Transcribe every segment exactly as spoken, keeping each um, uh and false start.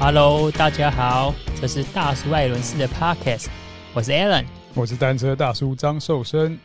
Hello， 大家好，这是大叔艾伦斯的 Podcast， 我是 Alan， 我是单车大叔张寿生。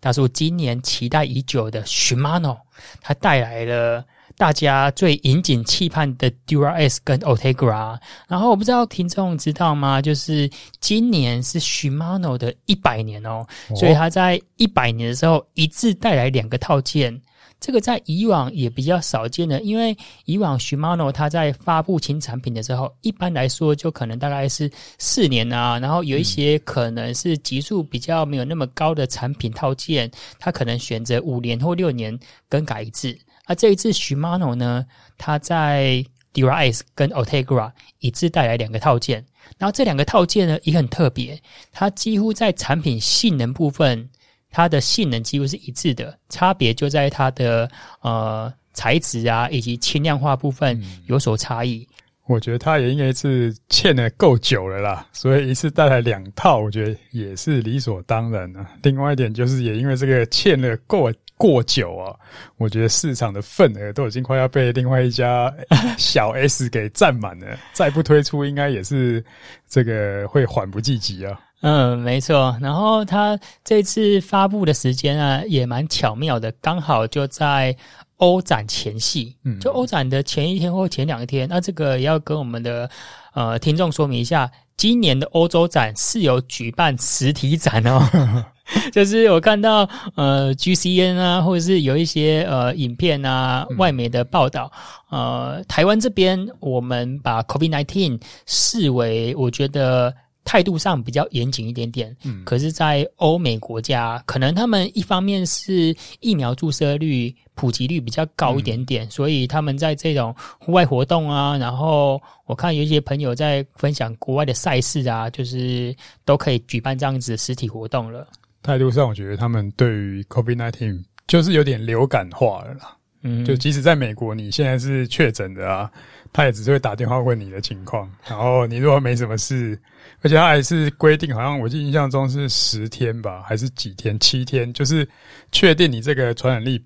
大叔今年期待已久的 Shimano， 他带来了大家最引颈期盼的 Dura-Ace 跟 Ultegra。然后我不知道听众知道吗？就是今年是 Shimano 的一百年哦，哦所以他在一百年的时候一致带来两个套件。这个在以往也比较少见的，因为以往 Shimano 它在发布新产品的时候，一般来说就可能大概是四年啊，然后有一些可能是级数比较没有那么高的产品套件，它可能选择五年或六年更改一次。而、啊、这一次 Shimano 呢，它在 Dura-Ace 跟 Ultegra 一致带来两个套件，然后这两个套件呢也很特别，它几乎在产品性能部分。它的性能几乎是一致的，差别就在它的呃材质啊以及轻量化部分有所差异。我觉得它也应该是欠了够久了啦，所以一次带来两套，我觉得也是理所当然的、啊。另外一点就是，也因为这个欠了够过久啊，我觉得市场的份额都已经快要被另外一家小 S 给占满了，再不推出，应该也是这个会缓不济急啊。嗯，没错。然后他这次发布的时间啊，也蛮巧妙的，刚好就在欧展前夕，嗯，就欧展的前一天或前两天。那这个也要跟我们的呃听众说明一下，今年的欧洲展是有举办实体展哦。就是我看到呃 G C N 啊，或者是有一些呃影片啊，外媒的报道，呃，台湾这边我们把 COVID 十九 视为，我觉得。态度上比较严谨一点点，嗯，可是在欧美国家，可能他们一方面是疫苗注射率普及率比较高一点点，嗯，所以他们在这种户外活动啊，然后我看有一些朋友在分享国外的赛事啊，就是都可以举办这样子的实体活动了。态度上我觉得他们对于 COVID 十九 就是有点流感化了啦，嗯，就即使在美国你现在是确诊的啊，他也只是会打电话问你的情况，然后你如果没什么事，而且他还是规定，好像我印象中是十天吧，还是几天？七天，就是确定你这个传染力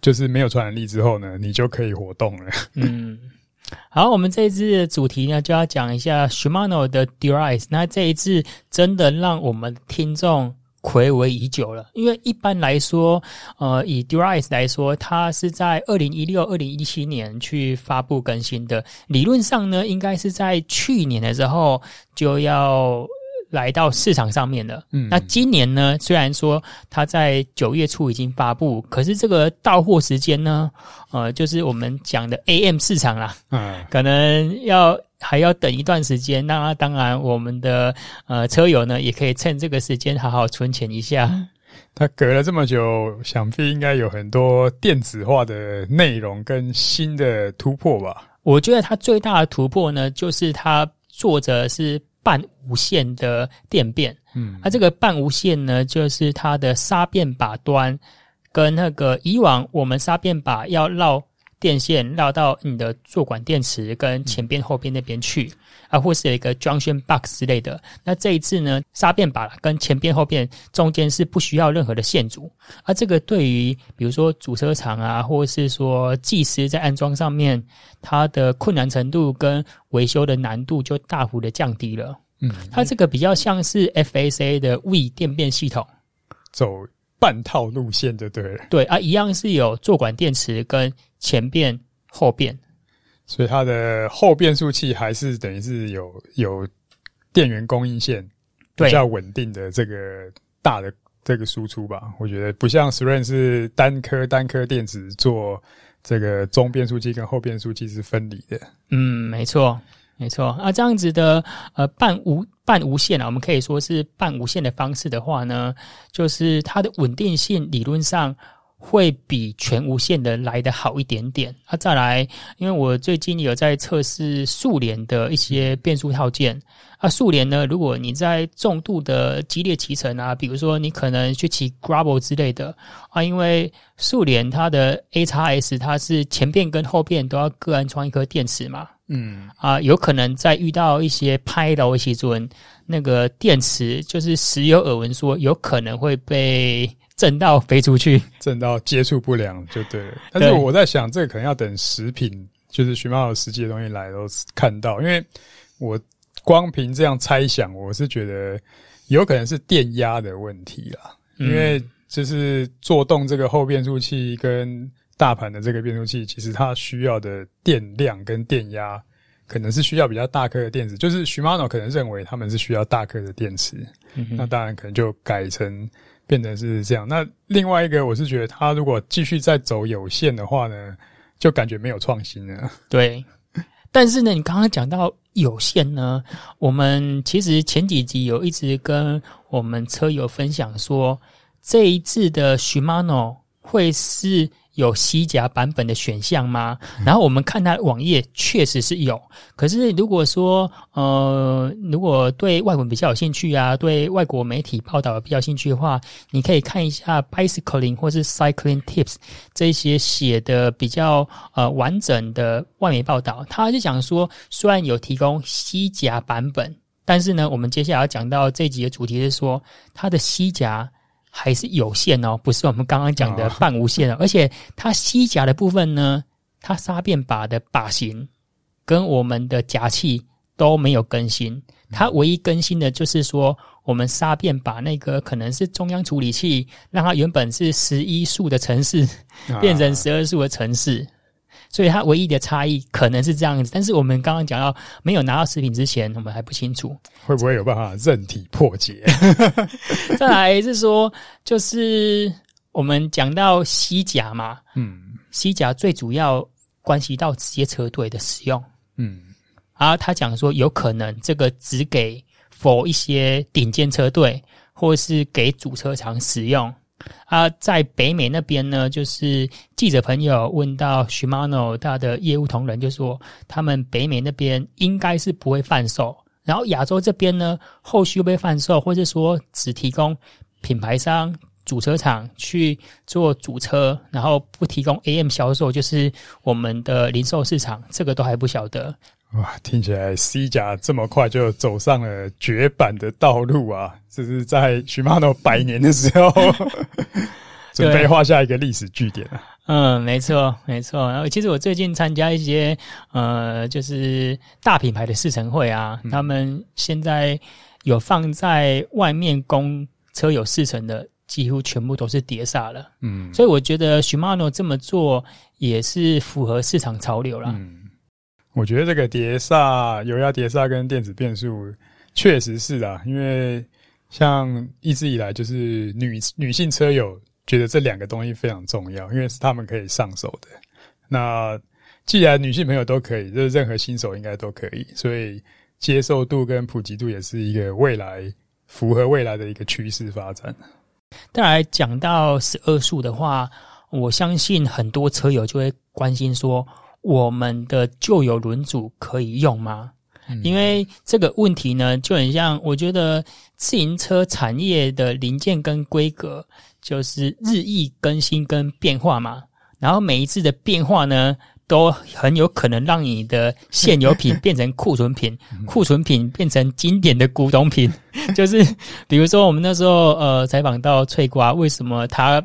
就是没有传染力之后呢，你就可以活动了。嗯，好，我们这一次的主题呢，就要讲一下 Shimano 的 Derise。那这一次真的让我们听众睽违已久了，因为一般来说，呃，以 Derise 来说，它是在二零一六、二零一七年去发布更新的。理论上呢，应该是在去年的时候就要来到市场上面了。嗯，那今年呢，虽然说它在九月初已经发布，可是这个到货时间呢，呃，就是我们讲的 A M 市场啦，嗯，可能要。还要等一段时间，那当然我们的呃车友呢，也可以趁这个时间好好存钱一下。他隔了这么久，想必应该有很多电子化的内容跟新的突破吧。我觉得他最大的突破呢，就是他做着是半无线的电变。嗯，那、啊、这个半无线呢，就是它的砂变把端跟那个以往我们砂变把要绕。电线绕到你的坐管电池跟前边后边那边去啊，或是有一个 junction box 之类的。那这一次呢，砂变把跟前边后边中间是不需要任何的线组啊。这个对于比如说主车厂啊，或是说技师在安装上面，它的困难程度跟维修的难度就大幅的降低了。嗯，它这个比较像是 F S A 的 W E 电变系统，走半套路线就对了。对啊，一样是有坐管电池跟前变后变，所以它的后变速器还是等于是有有电源供应线比较稳定的这个大的这个输出吧。我觉得不像 Siren 是单颗单颗电池做这个中变速器跟后变速器是分离的。嗯，没错没错啊，这样子的呃半无半无线啊，我们可以说是半无线的方式的话呢，就是它的稳定性理论上。会比全无线的来得好一点点啊！再来，因为我最近有在测试速联的一些变速套件啊。速联呢，如果你在重度的激烈骑乘啊，比如说你可能去骑 gravel 之类的啊，因为速联它的 A X S 它是前变跟后变都要各安装一颗电池嘛，嗯啊，有可能在遇到一些拍到的时候，那个电池就是时有耳闻说有可能会被。震到飞出去，震到接触不良就对了。但是我在想，这个可能要等食品就是 Shimano 实际的东西来都看到，因为我光凭这样猜想，我是觉得有可能是电压的问题啦，因为就是做动这个后变速器跟大盘的这个变速器，其实它需要的电量跟电压可能是需要比较大颗的电池，就是 Shimano 可能认为他们是需要大颗的电池、嗯、那当然可能就改成变成是这样。那另外一个我是觉得他如果继续再走有线的话呢，就感觉没有创新了。对，但是呢你刚刚讲到有线呢，我们其实前几集有一直跟我们车友分享说，这一次的 Shimano 会是有西甲版本的选项吗？然后我们看它的网页确实是有，可是如果说呃，如果对外文比较有兴趣啊，对外国媒体报道比较兴趣的话，你可以看一下 bicycling 或是 cycling tips 这些写的比较呃完整的外媒报道，他就讲说虽然有提供西甲版本，但是呢我们接下来要讲到这一集的主题是说它的西甲还是有线哦，不是我们刚刚讲的半无线哦。而且它吸夹的部分呢，它砂变把的把型跟我们的夹器都没有更新，它唯一更新的就是说我们砂变把那个可能是中央处理器，让它原本是十一速的程式变成十二速的程式，所以它唯一的差异可能是这样子。但是我们刚刚讲到没有拿到视频之前我们还不清楚会不会有办法韧体破解再来是说就是我们讲到西甲嘛，嗯，西甲最主要关系到职业车队的使用，嗯，然后他讲说有可能这个只给 for 一些顶尖车队或是给主车厂使用啊。在北美那边呢，就是记者朋友问到 Shimano 他的业务同仁，就说他们北美那边应该是不会贩售，然后亚洲这边呢后续会贩售，或是说只提供品牌商主车厂去做主车，然后不提供 A M 销售，就是我们的零售市场，这个都还不晓得。哇，听起来 C 甲这么快就走上了绝版的道路啊！这是在 Shimano 百年的时候准备画下一个历史据点啊。嗯，没错，没错。然后其实我最近参加一些呃，就是大品牌的试乘会啊、嗯，他们现在有放在外面供车友试乘的，几乎全部都是碟刹了。嗯，所以我觉得 Shimano 这么做也是符合市场潮流啦。嗯，我觉得这个碟刹、油压碟刹跟电子变速确实是啦、啊，因为像一直以来就是女女性车友觉得这两个东西非常重要，因为是他们可以上手的。那既然女性朋友都可以，就是任何新手应该都可以，所以接受度跟普及度也是一个未来符合未来的一个趋势发展。再来讲到十二速的话，我相信很多车友就会关心说我们的旧有轮组可以用吗？因为这个问题呢就很像我觉得自行车产业的零件跟规格就是日益更新跟变化嘛，然后每一次的变化呢都很有可能让你的现有品变成库存品库存品变成经典的古董品就是比如说我们那时候呃采访到翠瓜，为什么他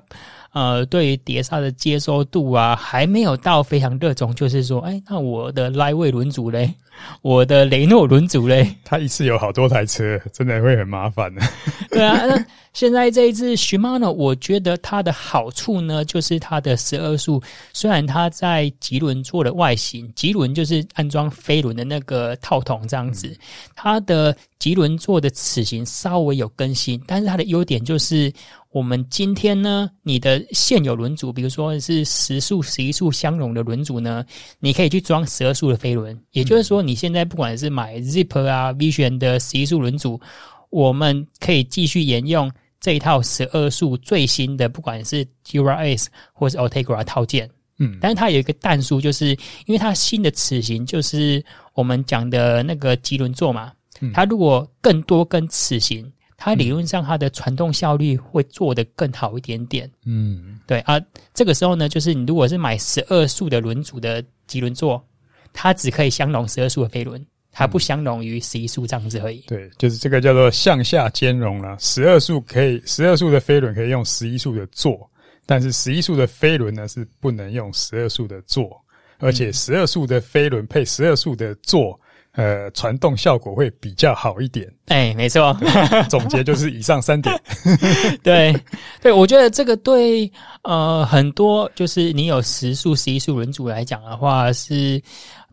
呃，对于碟刹的接受度啊，还没有到非常热衷，就是说，哎，那我的 Lightweight 轮组嘞，我的雷诺轮组嘞，他一次有好多台车，真的会很麻烦的、啊。对啊，那现在这一次 Shimano， 我觉得它的好处呢，就是它的十二速，虽然它在棘轮做的外形，棘轮就是安装飞轮的那个套筒这样子，嗯、它的棘轮做的齿形稍微有更新，但是它的优点就是。我们今天呢你的现有轮组比如说是十速十一速相容的轮组呢，你可以去装十二速的飞轮，也就是说你现在不管是买 ZIP 啊 Vision 的十一速轮组，我们可以继续沿用这一套十二速最新的不管是 Dura-Ace 或是 Ultegra 套件。嗯，但是它有一个淡数，就是因为它新的齿形就是我们讲的那个棘轮座嘛，它如果更多跟齿形，它理论上它的传动效率会做得更好一点点。嗯，对啊，这个时候呢，就是你如果是买十二速的轮组的棘轮座，它只可以相容十二速的飞轮，它不相容于十一速这样子而已。对，就是这个叫做向下兼容啦。十二速可以，十二速的飞轮可以用十一速的座，但是十一速的飞轮呢是不能用十二速的座。而且十二速的飞轮配十二速的座，呃，传动效果会比较好一点。哎、欸，没错。总结就是以上三点。对对，我觉得这个对呃很多就是你有十速、十一速轮组来讲的话，是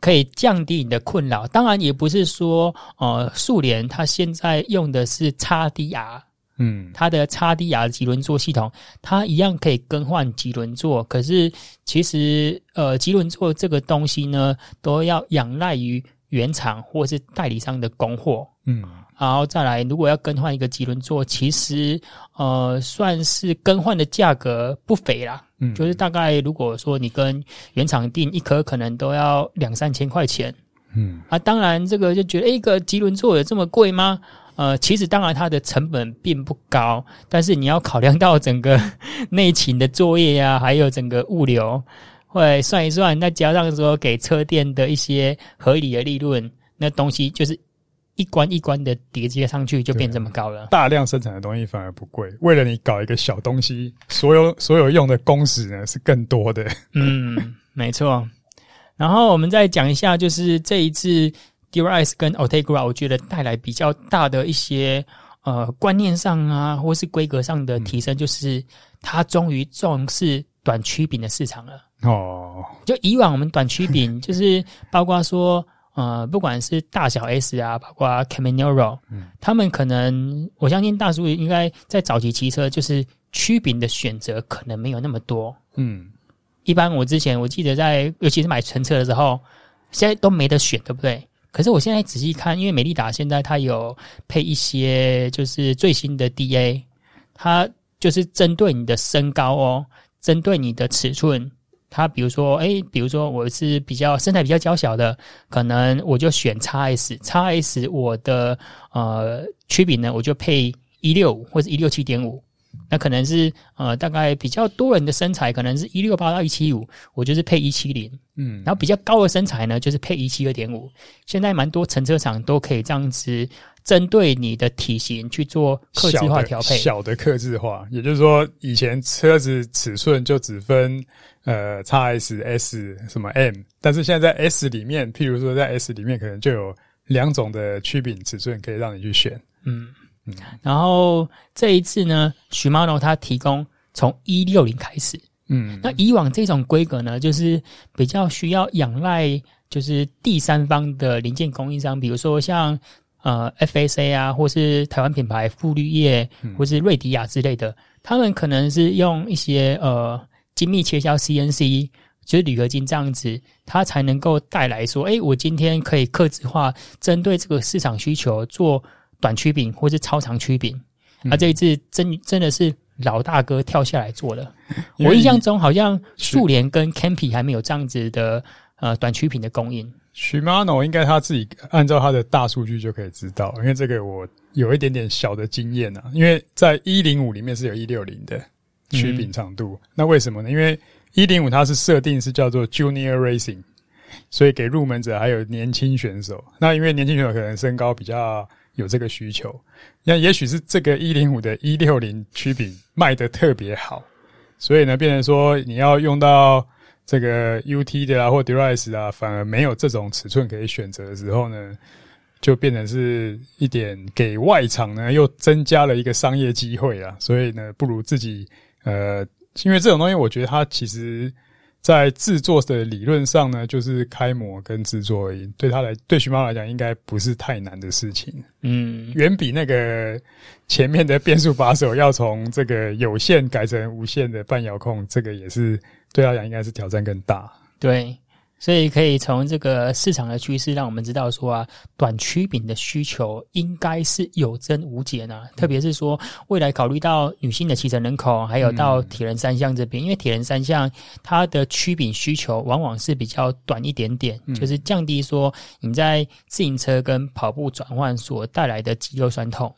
可以降低你的困扰。当然，也不是说呃速联它现在用的是 X D R。嗯，它的 X D R 棘轮座系统，它一样可以更换棘轮座，可是其实呃，棘轮座这个东西呢，都要仰赖于原厂或是代理商的供货。嗯，然后再来，如果要更换一个棘轮座，其实呃，算是更换的价格不菲啦。嗯，就是大概如果说你跟原厂订一颗，可能都要两三千块钱。嗯，啊，当然这个就觉得，哎，一个棘轮座有这么贵吗？呃，其实当然它的成本并不高，但是你要考量到整个内勤的作业啊，还有整个物流，会算一算，再加上说给车店的一些合理的利润，那东西就是一关一关的叠接上去，就变这么高了。大量生产的东西反而不贵，为了你搞一个小东西，所有所有用的工时呢是更多的。嗯，没错。然后我们再讲一下，就是这一次Derise 跟 Ultegra 我觉得带来比较大的一些呃观念上啊，或是规格上的提升，就是它终于重视短曲柄的市场了。哦，就以往我们短曲柄就是包括说呃不管是大小 S 啊，包括 Cannondale， 他们可能我相信大叔应该在早期骑车就是曲柄的选择可能没有那么多。嗯，一般我之前我记得在尤其是买纯车的时候，现在都没得选，对不对？可是我现在仔细看，因为美利达现在它有配一些就是最新的 D A， 它就是针对你的身高哦，针对你的尺寸，它比如说，诶，比如说我是比较身材比较娇小的，可能我就选 X S，X S 我的呃曲柄呢，我就配一百六十五或是 一百六十七点五， 那可能是呃大概比较多人的身材可能是一百六十八到一百七十五，我就是配一百七十。嗯，然后比较高的身材呢，就是配 一百七十二点五。现在蛮多乘车厂都可以这样子针对你的体型去做客制化调配，小的客制化，也就是说以前车子尺寸就只分呃 X S、S 什么 M， 但是现在在 S 里面，譬如说在 S 里面可能就有两种的曲柄尺寸可以让你去选。嗯嗯，然后这一次呢 Shimano 它提供从一百六十开始。嗯，那以往这种规格呢，就是比较需要仰赖就是第三方的零件供应商，比如说像呃 F S A 啊，或是台湾品牌富绿叶，或是瑞迪亚之类的，他们可能是用一些呃精密切削 C N C， 就是铝合金这样子，它才能够带来说，诶，我今天可以客制化针对这个市场需求做短曲柄或是超长曲柄。嗯，啊，这一次真真的是老大哥跳下来做了。我印象中好像速联跟 Campy 还没有这样子的呃短曲柄的供应。Shimano 应该他自己按照他的大数据就可以知道，因为这个我有一点点小的经验啊，因为在一百零五里面是有一百六十的曲柄长度。嗯，那为什么呢？因为一百零五它是设定是叫做 Junior Racing， 所以给入门者还有年轻选手。那因为年轻选手可能身高比较有这个需求，那也许是这个一百零五的一百六十曲柄卖得特别好，所以呢变成说你要用到这个 U T 的啊或 Derise 啊，反而没有这种尺寸可以选择的时候呢，就变成是一点给外厂呢又增加了一个商业机会啦。所以呢不如自己呃，因为这种东西我觉得它其实在制作的理论上呢，就是开模跟制作而已，对他来，对Shimano来讲，应该不是太难的事情。嗯，远比那个前面的变速把手要从这个有线改成无线的半遥控，这个也是对他来讲应该是挑战更大。对，所以可以从这个市场的趋势，让我们知道说啊，短曲柄的需求应该是有增无减啊。特别是说，未来考虑到女性的骑乘人口，还有到铁人三项这边，嗯，因为铁人三项它的曲柄需求往往是比较短一点点，嗯，就是降低说你在自行车跟跑步转换所带来的肌肉酸痛。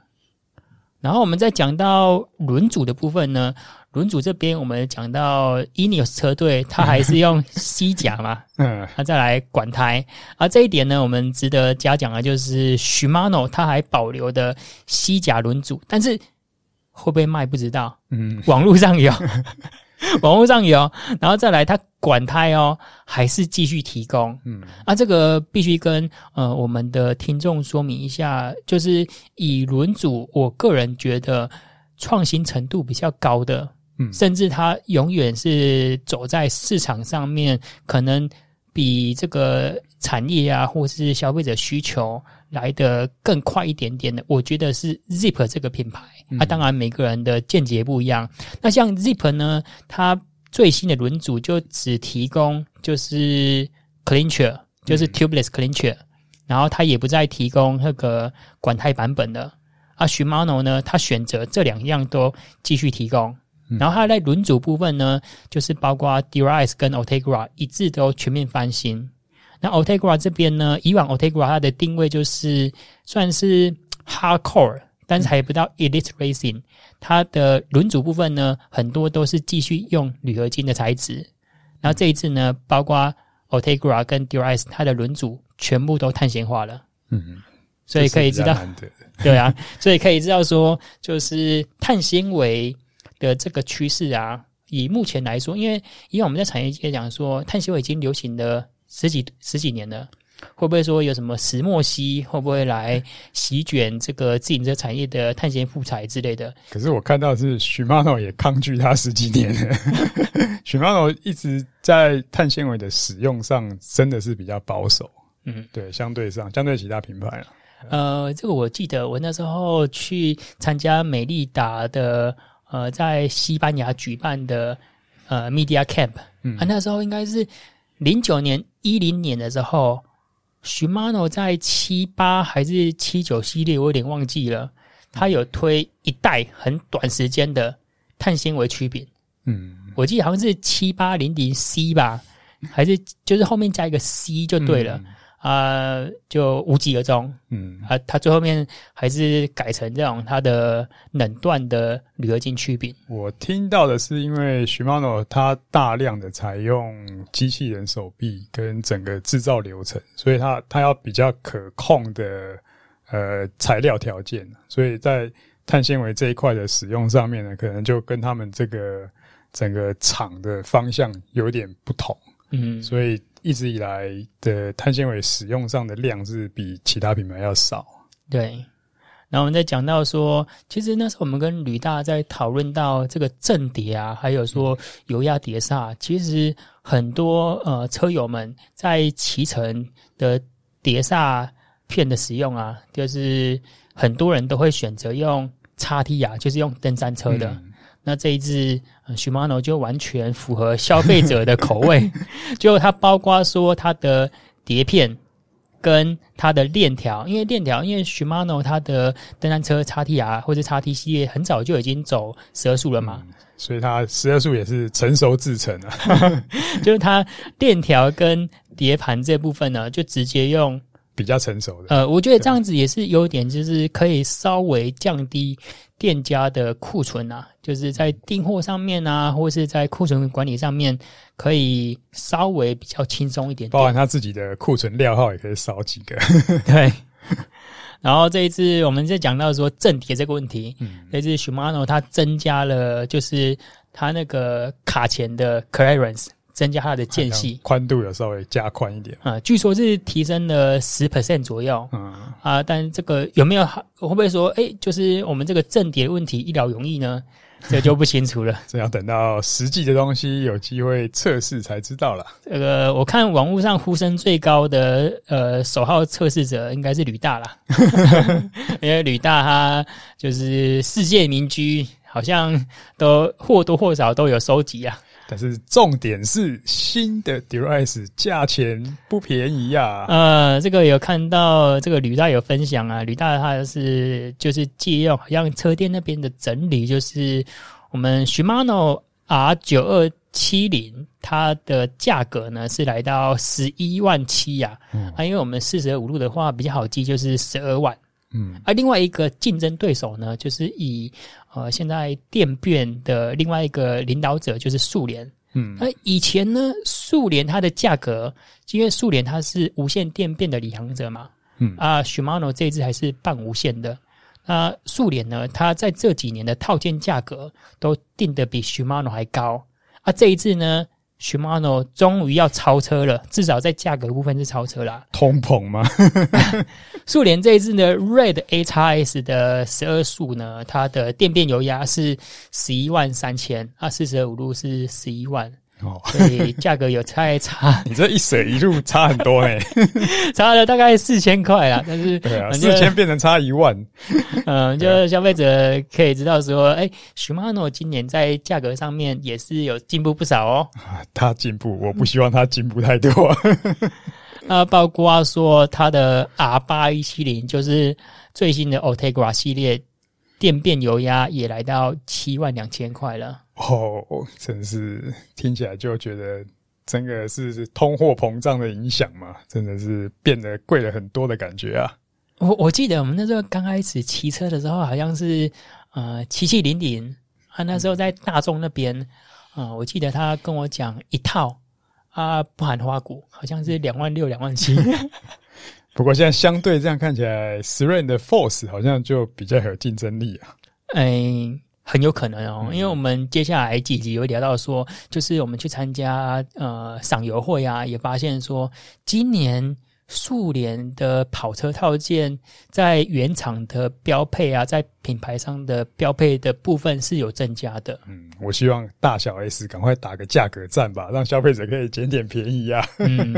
然后我们再讲到轮组的部分呢，轮组这边我们讲到 Ineos 车队，它还是用西甲嘛，嗯，它再来管胎。啊，这一点呢，我们值得嘉奖的就是 Shimano 它还保留的西甲轮组，但是会不会卖不知道，嗯，网络上有，网络上有，然后再来它管胎哦，还是继续提供。嗯，啊，这个必须跟呃我们的听众说明一下，就是以轮组，我个人觉得创新程度比较高的，嗯，甚至它永远是走在市场上面，可能比这个产业啊，或是消费者需求来得更快一点点的，我觉得是 ZIP 这个品牌。嗯，啊，当然每个人的见解不一样。那像 ZIP 呢，它最新的轮组就只提供就是 clincher， 就是 tubeless clincher，嗯，然后它也不再提供那个管胎版本了。啊 ，Shimano 呢，它选择这两样都继续提供。然后它在轮组部分呢，就是包括 Derise 跟 Ultegra 一致都全面翻新。那 Ultegra 这边呢，以往 Ultegra 它的定位就是算是 hardcore， 但是还不到 elite racing。它的轮组部分呢，很多都是继续用铝合金的材质。然后这一次呢，包括 Ultegra 跟 Derise 它的轮组全部都碳纤化了。嗯，所以可以知道，对啊，所以可以知道说，就是碳纤维的这个趋势啊，以目前来说，因为以往我们在产业界讲说，碳纤维已经流行了十几十几年了，会不会说有什么石墨烯会不会来席卷这个自行车产业的碳纤副材之类的？可是我看到是 Shimano 也抗拒它十几年了，Shimano 一直在碳纤维的使用上真的是比较保守，嗯，对，相对上相对其他品牌啊。呃，这个我记得我那时候去参加美利达的。呃，在西班牙举办的呃 Media Camp，嗯，啊，那时候应该是零九年、一零年的时候 ，Shimano 在七八还是七九系列，我有点忘记了，它有推一代很短时间的碳纤维曲柄，嗯，我记得好像是 七八零零 C 吧，还是就是后面加一个 C 就对了。嗯啊，呃，就无疾而终。嗯，啊，他最后面还是改成这种他的冷段的铝合金曲柄。我听到的是，因为 Shimano 它大量的采用机器人手臂跟整个制造流程，所以它它要比较可控的呃材料条件，所以在碳纤维这一块的使用上面呢，可能就跟他们这个整个厂的方向有点不同。嗯，所以一直以来的碳纤维使用上的量是比其他品牌要少。对，然后我们在讲到说，其实那时候我们跟吕大在讨论到这个正碟啊，还有说油压碟刹，其实很多呃车友们在骑乘的碟刹片的使用啊，就是很多人都会选择用 X T 啊，就是用登山车的。嗯，那这一支 Shimano 就完全符合消费者的口味，就它包括说它的碟片跟它的链条，因为链条，因为 Shimano 它的登山车 X T R 或者 X T 系列很早就已经走十二速了嘛，嗯，所以它十二速也是成熟制成的，啊，就是它链条跟碟盘这部分呢，就直接用。比较成熟的，呃，我觉得这样子也是优点，就是可以稍微降低店家的库存啊，就是在订货上面啊，或是在库存管理上面，可以稍微比较轻松一点点。包含他自己的库存料号也可以少几个。对。然后这一次我们在讲到说正碟这个问题，嗯，这次 Shimano 它增加了，就是它那个卡钳的 clearance。增加它的间隙，宽度有稍微加宽一点。嗯，据说是提升了 百分之十 左右。嗯啊，但这个有没有会不会说，哎，欸，就是我们这个正碟问题一劳永逸呢？这就不清楚了。这要等到实际的东西有机会测试才知道了。这个我看网络上呼声最高的呃首号测试者应该是吕大啦，因为吕大他就是世界名居，好像都或多或少都有收集啊。但是重点是新的 Derise 价钱不便宜啊！呃，这个有看到这个吕大有分享啊，吕大他是就是借用好像车店那边的整理，就是我们 Shimano R九二七零 它的价格呢是来到十一万七啊，嗯，啊，因为我们四十二五路的话比较好记，就是十二万。嗯，而，啊，另外一个竞争对手呢，就是以呃现在电变的另外一个领导者就是速联。嗯，那以前呢，速联它的价格，因为速联它是无线电变的领航者嘛，嗯啊 ，Shimano 这一支还是半无线的。那速联呢，它在这几年的套件价格都定得比 Shimano 还高。啊，这一支呢， Shimano 终于要超车了，至少在价格部分是超车啦。通膨吗？速联这一支呢 Red A X S 的十二速呢，它的电变油压是十一万三千，啊 四十二五 路是十一万。哦，所以价格有太差，你这一水一路差很多哎、欸，差了大概四千块啦，但是对啊，四千变成差一万，嗯，就消费者可以知道说，哎、欸、，Shimano 今年在价格上面也是有进步不少哦。啊，他进步，我不希望他进步太多。啊，包括说他的 R 八一七零 就是最新的 Ultegra 系列，电变油压也来到七万两千块了。哦，真是听起来就觉得真的是通货膨胀的影响嘛，真的是变得贵了很多的感觉啊。我我记得我们那时候刚开始骑车的时候，好像是呃七七零零啊，那时候在大众那边啊、呃，我记得他跟我讲一套啊不含花鼓，好像是两万六两万七。不过现在相对这样看起来 ，Siren 的 Force 好像就比较有竞争力啊。嗯、欸。很有可能哦，因为我们接下来几集会聊到说，就是我们去参加呃赏油会啊，也发现说，今年速联的跑车套件在原厂的标配啊，在品牌上的标配的部分是有增加的。嗯，我希望大小 S 赶快打个价格战吧，让消费者可以捡点便宜啊。嗯，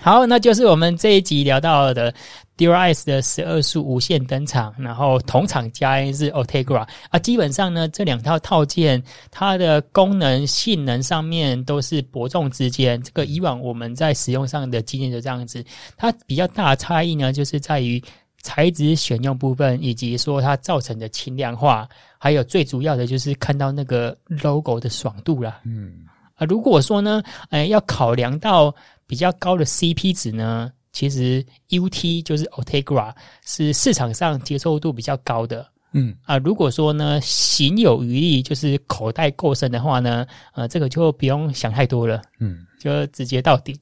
好，那就是我们这一集聊到的 Derise 的十二速无限登场，然后同场加一是 Ultegra 啊，基本上呢这两套套件它的功能性能上面都是伯仲之间，这个以往我们在使用上的经验就这样子。它比较大的差异呢，就是在于材质选用部分，以及说它造成的轻量化，还有最主要的就是看到那个 logo 的爽度啦。嗯，啊，如果说呢，哎，要考量到比较高的 C P 值呢，其实 U T 就是 Ultegra 是市场上接受度比较高的。嗯啊，如果说呢行有余力，就是口袋够深的话呢，呃，这个就不用想太多了，嗯，就直接到底。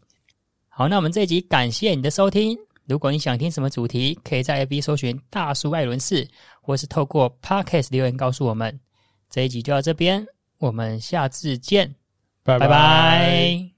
好，那我们这一集感谢你的收听。如果你想听什么主题，可以在 I B 搜寻大叔艾伦士，或是透过 Podcast 留言告诉我们。这一集就到这边，我们下次见，拜拜。拜拜。